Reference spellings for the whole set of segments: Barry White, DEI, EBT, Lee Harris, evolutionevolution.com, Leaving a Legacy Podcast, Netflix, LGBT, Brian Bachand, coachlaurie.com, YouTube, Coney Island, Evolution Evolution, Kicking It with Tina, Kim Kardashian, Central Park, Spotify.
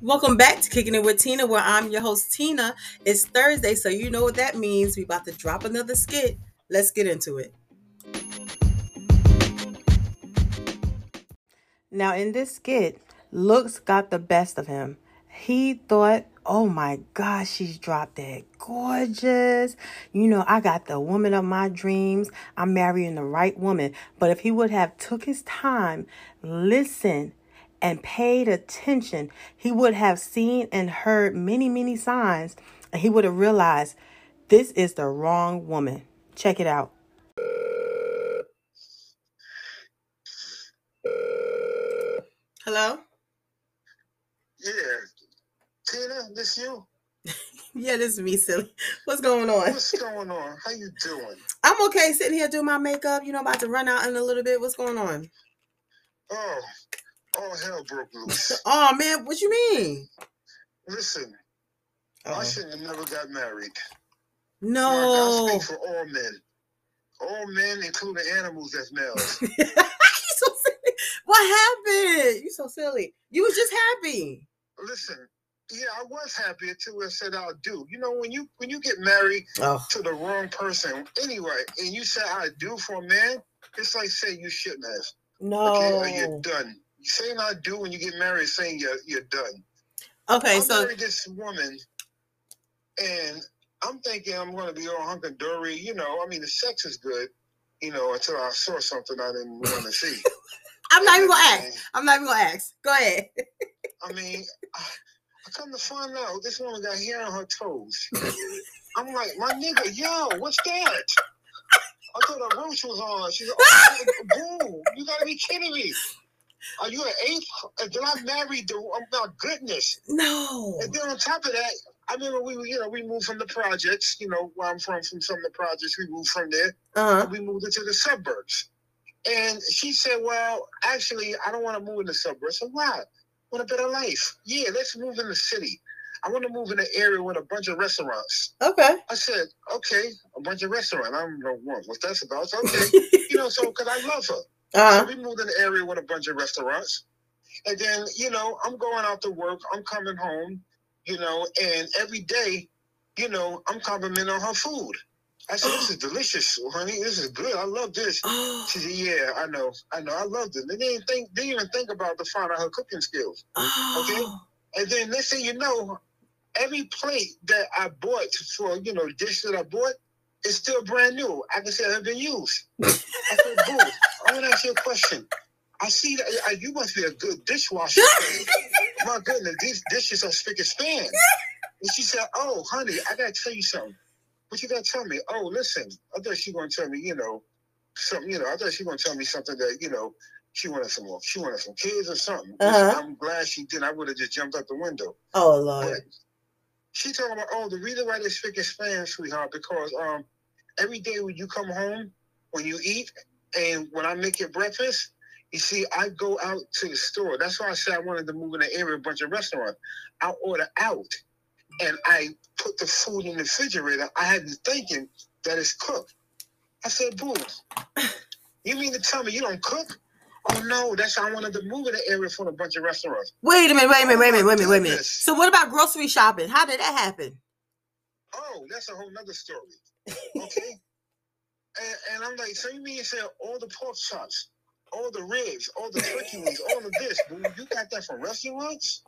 Welcome back to Kicking It with Tina, where I'm your host, Tina. It's Thursday, so you know what that means. We're about to drop another skit. Let's get into it. Now, in this skit, looks got the best of him. He thought, oh my gosh, she's drop dead gorgeous. You know, I got the woman of my dreams. I'm marrying the right woman. But if he would have took his time, listened, and paid attention, he would have seen and heard many, many signs. And he would have realized this is the wrong woman. Check it out. Hello? Yeah, Tina, this you? Yeah, this is me, silly. What's going on? What's going on? How you doing? I'm okay, sitting here doing my makeup. You know, about to run out in a little bit. What's going on? Oh, all hell broke loose. Oh, man, what you mean? Listen, I shouldn't have never got married. No. I gotta speak for all men. All men, including animals that's males. He's so silly. What happened? You so silly. You was just happy. Listen, yeah, I was happy until I said I'll do. You know, when you get married to the wrong person, anyway, and you say I do for a man, it's like saying you shouldn't have. No. Okay, you're done. Saying I do when you get married, saying you're done. Okay, I married this woman, and I'm thinking I'm going to be all hunky-dory. You know, I mean, the sex is good, you know, until I saw something I didn't want to see. I'm not even going to ask. Go ahead. I mean, I come to find out this woman got hair on her toes. I'm like, my nigga, yo, what's that? I thought a roach was on. She's like, oh, boo, you got to be kidding me. Are you an ape? Did I marry the... Oh, my goodness. No. And then on top of that, I remember we moved from the projects, you know, where I'm from some of the projects, we moved from there. Uh-huh. We moved into the suburbs. And she said, well, actually, I don't want to move in the suburbs. I said, why? Want a better life. Yeah, let's move in the city. I want to move in an area with a bunch of restaurants. Okay. I said, okay, a bunch of restaurants. I don't know what that's about. It's okay. You know, so, because I love her. Uh-huh. So we moved in an area with a bunch of restaurants. And then, you know, I'm going out to work. I'm coming home, you know, and every day, you know, I'm complimenting on her food. I said, this is delicious, honey. This is good. I love this. She said, yeah, I know. I loved it. And they didn't even think about the fine of her cooking skills. Oh. Okay? And then next thing you know, every plate that I bought for, you know, the dish that I bought, it's still brand new. I can say it hasn't been used. I said, boo, I want to ask you a question. I see that you must be a good dishwasher. My goodness, these dishes are spick and span. And she said, oh, honey, I got to tell you something. What you got to tell me? Oh, listen, I thought she was going to tell me, you know, something, you know, I thought she was going to tell me something that, you know, she wanted some kids or something. Uh-huh. Listen, I'm glad she didn't. I would have just jumped out the window. Oh, Lord. But she talking about, oh, the reason why they spick and span, sweetheart, because, every day when you come home, when you eat, and when I make your breakfast, you see, I go out to the store. That's why I said I wanted to move in an area, a bunch of restaurants. I order out, and I put the food in the refrigerator. I had been thinking that it's cooked. I said, boo, you mean to tell me you don't cook? Oh, no, that's why I wanted to move in an area from a bunch of restaurants. Wait a minute. So what about grocery shopping? How did that happen? Oh, that's a whole nother story. Okay, and I'm like, so you mean you said all the pork chops, all the ribs, all the turkey wings, all of this, boo? You got that from restaurants?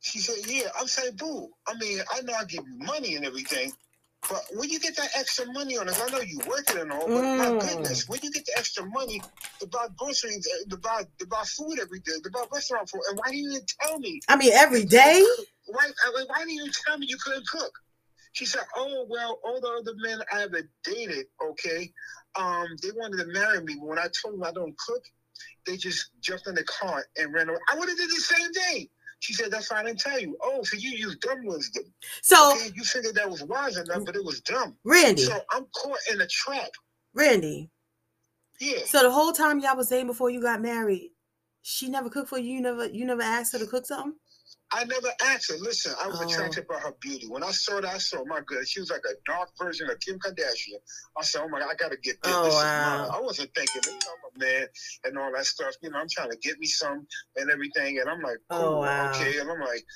She said, yeah. I'm saying, boo, I mean, I know I get money and everything, but when you get that extra money on us, I know you working and all, but my goodness, when you get the extra money to buy groceries, to buy food every day, to buy restaurant food, and why didn't you tell me? I mean, every day? Why didn't you tell me you couldn't cook? She said, oh, well, all the other men I ever dated, okay, they wanted to marry me. When I told them I don't cook, they just jumped in the car and ran away. I would have did the same day. She said, that's why I didn't tell you. Oh, so you used dumb wisdom. So okay, you figured that was wise enough, but it was dumb. Randy. So I'm caught in a trap. Randy. Yeah. So the whole time y'all was dating before you got married, she never cooked for you? You never asked her to cook something? I never asked her. Listen, I was attracted by her beauty. When I saw that, I saw, my God, she was like a dark version of Kim Kardashian. I said, oh, my God, I got to get this. I wasn't thinking, I'm a man and all that stuff. You know, I'm trying to get me some and everything. And I'm like, okay. And I'm like,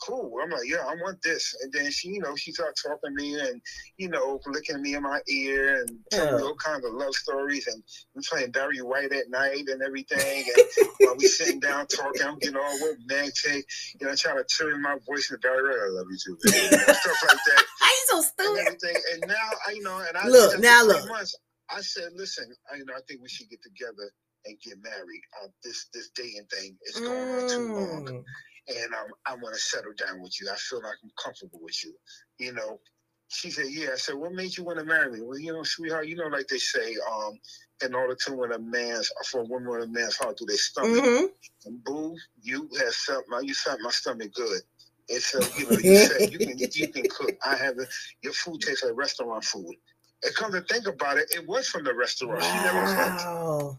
cool. I'm like, yeah, I want this. And then she, you know, she started talking to me and, you know, licking me in my ear and telling me all kinds of love stories. And we playing Barry White at night and everything. And while we sitting down talking, I'm getting all romantic, you know, trying to turn my voice in the diary. I love you too, baby. You know, stuff like that. I so stupid. And now I, you know, and I look now. Look, months, I said, listen, I think we should get together and get married. This dating thing is going on too long, and I want to settle down with you. I feel like I'm comfortable with you. You know, she said, yeah. I said, what made you want to marry me? Well, you know, sweetheart, you know, like they say, in order to win a man's, for a woman with a man's heart through their stomach. Mm-hmm. And boo, you felt my stomach good. And so, you know, you said you can cook. Your food tastes like restaurant food. And come to think about it, it was from the restaurant. Wow. She never cooked.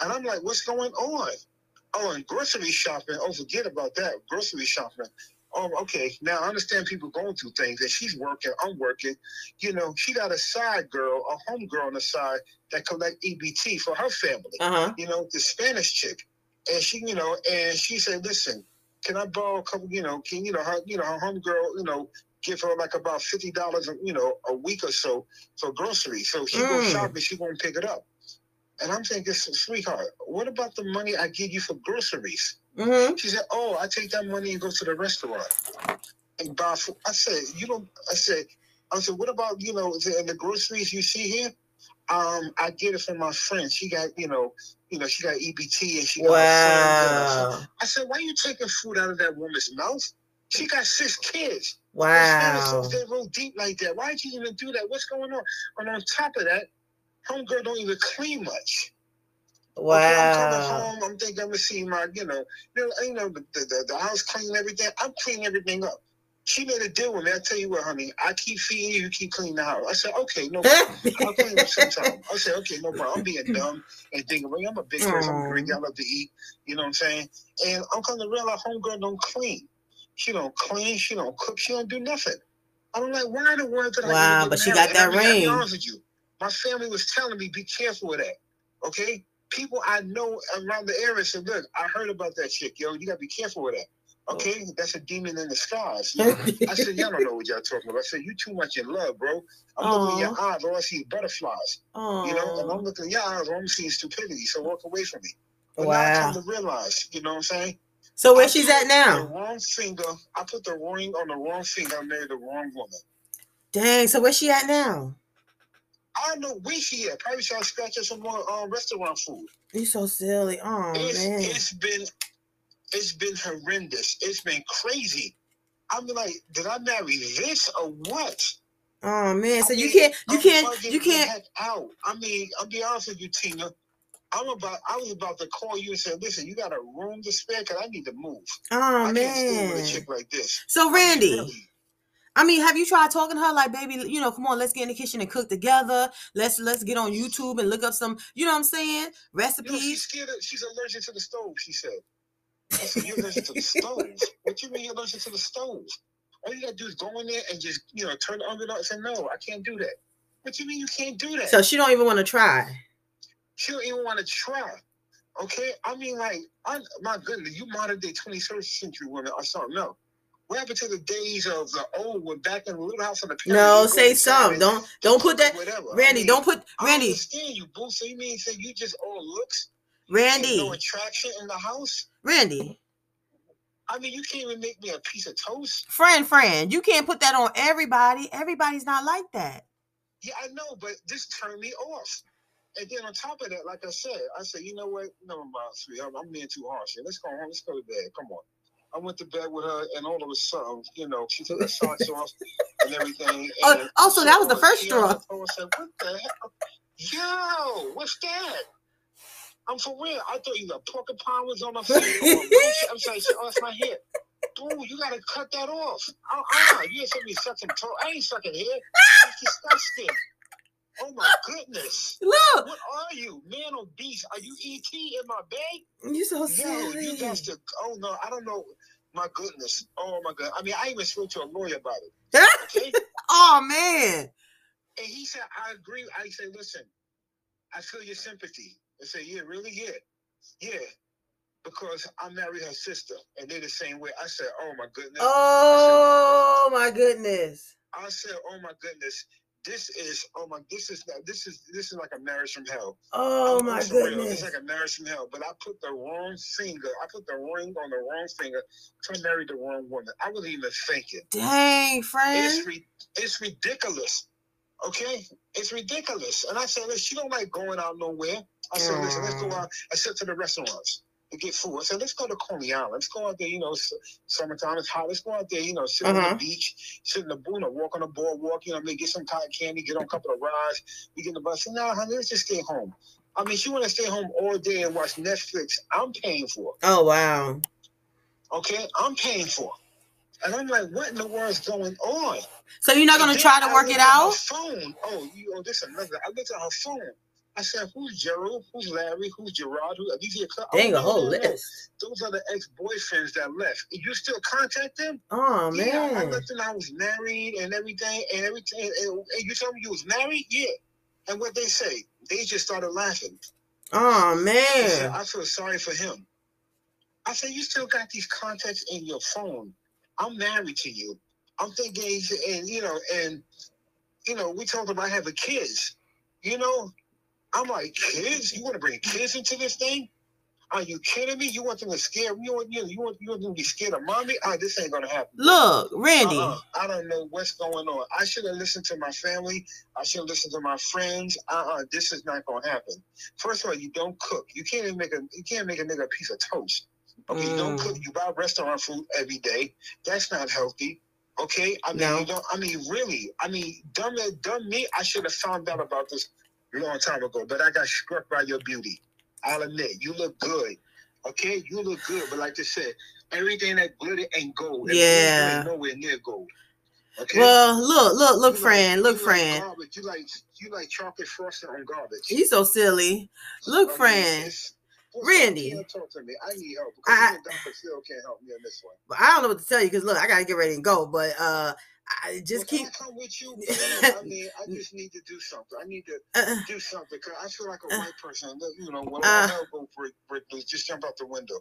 And I'm like, what's going on? Oh, and grocery shopping. Oh, forget about that. Grocery shopping. Oh, okay. Now I understand people going through things, and she's working, I'm working. You know, she got a side girl, a home girl on the side that collect EBT for her family. Uh-huh. You know, the Spanish chick, and she, you know, and she said, "Listen, can I borrow a couple? You know, can her home girl, you know, give her like about $50, you know, a week or so for groceries. So she go shopping, she gonna pick it up." And I'm thinking, sweetheart, what about the money I give you for groceries? Mm-hmm. She said, oh, I take that money and go to the restaurant and buy food. I said, you don't. I said, what about, you know, the groceries you see here? I get it from my friend. She got, you know, she got EBT and she got her friend. I said, why are you taking food out of that woman's mouth? She got 6 kids. Wow. They roll deep like that. Why'd you even do that? What's going on? And on top of that, homegirl don't even clean much. Wow. Okay, I'm coming home. I'm thinking I'm going to see my, you know the house clean everything. I'm cleaning everything up. She made a deal with me. I tell you what, honey, I keep feeding you. You keep cleaning the house. I said, okay, no problem. I'll clean up sometime. I said, okay, no problem. I'm being dumb and thinking, well, I'm a big person. I'm great. I love to eat. You know what I'm saying? And I'm coming to realize homegirl don't clean. She don't clean. She don't cook. She don't do nothing. I'm like, why in the world did I get married? But she got that ring. I'll be honest with you. My family was telling me, be careful with that, okay? People I know around the area said, look, I heard about that chick, yo. You got to be careful with that, okay? That's a demon in the stars. You know? I said, y'all don't know what y'all talking about. I said, you too much in love, bro. I'm looking at your eyes, all I see is butterflies, you know? And I'm looking at your eyes, all I'm seeing is stupidity, so walk away from me. But now I come to realize, you know what I'm saying? So where she's at now? I put the ring on the wrong finger. I married the wrong woman. Dang, so where's she at now? I don't know where she at. Probably trying to scratch up some more restaurant food. You're so silly. Oh, man. It's been horrendous. It's been crazy. I'm like, did I marry this or what? Oh, man. So you can't. Out. I mean, I'll be honest with you, Tina. I was about to call you and say, listen, you got a room to spare? Because I need to move. Oh, man. I can't stay with a chick like this. So, Randy. I mean, have you tried talking to her like, baby, you know, come on, let's get in the kitchen and cook together. Let's get on YouTube and look up some, you know what I'm saying, recipes. You know, she's allergic to the stove, she said. I said, you're allergic to the stove? What you mean you're allergic to the stove? All you got to do is go in there and just, you know, turn the oven on and say, no, I can't do that. What you mean you can't do that? So she don't even want to try. She don't even want to try. Okay? I mean, like, my goodness, you modern day 21st century women or something else. What happened to the days of the old one back in the little house on the parents? No, say something. Don't put that. Whatever. Randy, I mean, don't put Randy. I understand you, boo. So you mean say you just all looks? Randy, no attraction in the house. Randy, I mean you can't even make me a piece of toast. Friend, you can't put that on everybody. Everybody's not like that. Yeah, I know, but this turned me off. And then on top of that, like I said, you know what? Never mind, sweetheart. I'm being too harsh here. Let's go home. Let's go to bed. Come on. I went to bed with her, and all of a sudden, you know, she took her socks off and everything. And so that was the first straw. I said, what the hell? Yo, what's that? I'm for real. I thought you got porcupine was on her face. I'm sorry, it's my hair. Dude, you got to cut that off. You ain't sent me sucking toe. I ain't sucking hair. That's disgusting. Oh, my goodness. Look. What are you? Man or beast? Are you E.T. in my bed? You so silly. You got to... Oh, no. I don't know. my goodness. Oh, my God. I mean, I even spoke to a lawyer about it. Okay? Oh, man. And he said, I agree. I said, listen, I feel your sympathy. I said, yeah, really? Yeah. Yeah. Because I married her sister, and they're the same way. I said, oh, my goodness. Oh, my goodness. I said, oh, my goodness. This is like a marriage from hell. Oh my goodness! It's like a marriage from hell. But I put the wrong finger. I put the ring on the wrong finger. I married the wrong woman. I wouldn't even think it. Dang, friend. It's ridiculous. Okay, it's ridiculous. And I said, listen, she don't like going out nowhere. I said, listen, let's go out except to the restaurants to get food. I said, let's go to Coney Island. Let's go out there. You know, summertime is hot. Let's go out there. You know, sit on the beach, sit in the boona, walk on the boardwalk. You know, maybe get some cotton candy, get on a couple of rides. We get in the bus. And nah, honey, let's just stay home. I mean, she want to stay home all day and watch Netflix. I'm paying for it. Oh wow. Okay, I'm paying for it, and I'm like, what in the world is going on? So you're not gonna try to work it out? Phone. Oh, this is another. I looked at her phone. I said, who's Gerald? Who's Larry? Who's Gerard? Dang, a whole list. Those are the ex-boyfriends that left. You still contact them? Oh, man. Yeah, I left them. I was married and everything. And you tell me you was married? Yeah. And what they say? They just started laughing. Oh, man. I feel sorry for him. I said, you still got these contacts in your phone. I'm married to you. I'm thinking, and we talked about having kids, I'm like, kids? You want to bring kids into this thing? Are you kidding me? You want them to scare me? You want them to be scared of mommy? This ain't going to happen. Look, Randy. I don't know what's going on. I should have listened to my family. I should have listened to my friends. This is not going to happen. First of all, you don't cook. You can't even make a nigga a piece of toast. Okay, You don't cook. You buy restaurant food every day. That's not healthy. Okay? I mean, no. Really. I mean, dumb me, I should have found out about this long time ago, but I got struck by your beauty. I'll admit, you look good. Okay, you look good, but like I said, everything that glitter ain't gold. Yeah, ain't nowhere near gold. Okay. Well, look, friend, look, friend. Garbage. You like chocolate frosting on garbage. You so silly. Look, friend. Randy, talk to me. I need help. Dr. Phil can't help me on this one. I don't know what to tell you because look, I gotta get ready and go, but I just keep. Come with you, I mean, I just need to do something. I need to do something because I feel like a white person. When I elbow break loose, just jump out the window.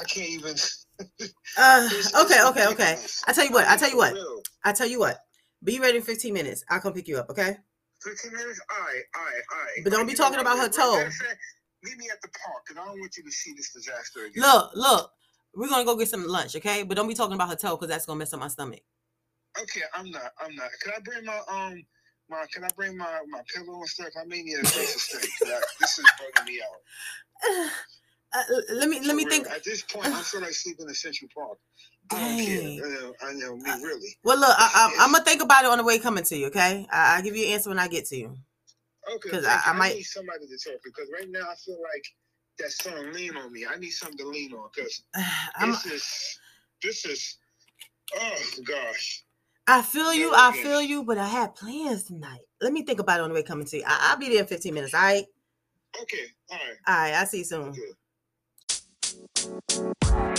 I can't even. Okay. I tell you what. Be ready in 15 minutes. I'll come pick you up. Okay. 15 minutes. All right. But don't be talking about her toe. Meet me at the park, and I don't want you to see this disaster again. Look. We're gonna go get some lunch, okay? But don't be talking about her toe because that's gonna mess up my stomach. Okay, I'm not. Can I bring my my pillow and stuff? I may need a place to stay. This is bugging me out. Let me think. At this point, I feel like sleeping in Central Park. Dang. I don't care. I know me really. Well, look, I'm gonna think about it on the way coming to you. Okay, I'll give you an answer when I get to you. Okay, because I might need somebody to talk because right now I feel like that something lean on me. I need something to lean on because this is oh gosh. I feel you, but I had plans tonight. Let me think about it on the way coming to you. I'll be there in 15 minutes, all right? Okay, all right. All right, I'll see you soon. Okay.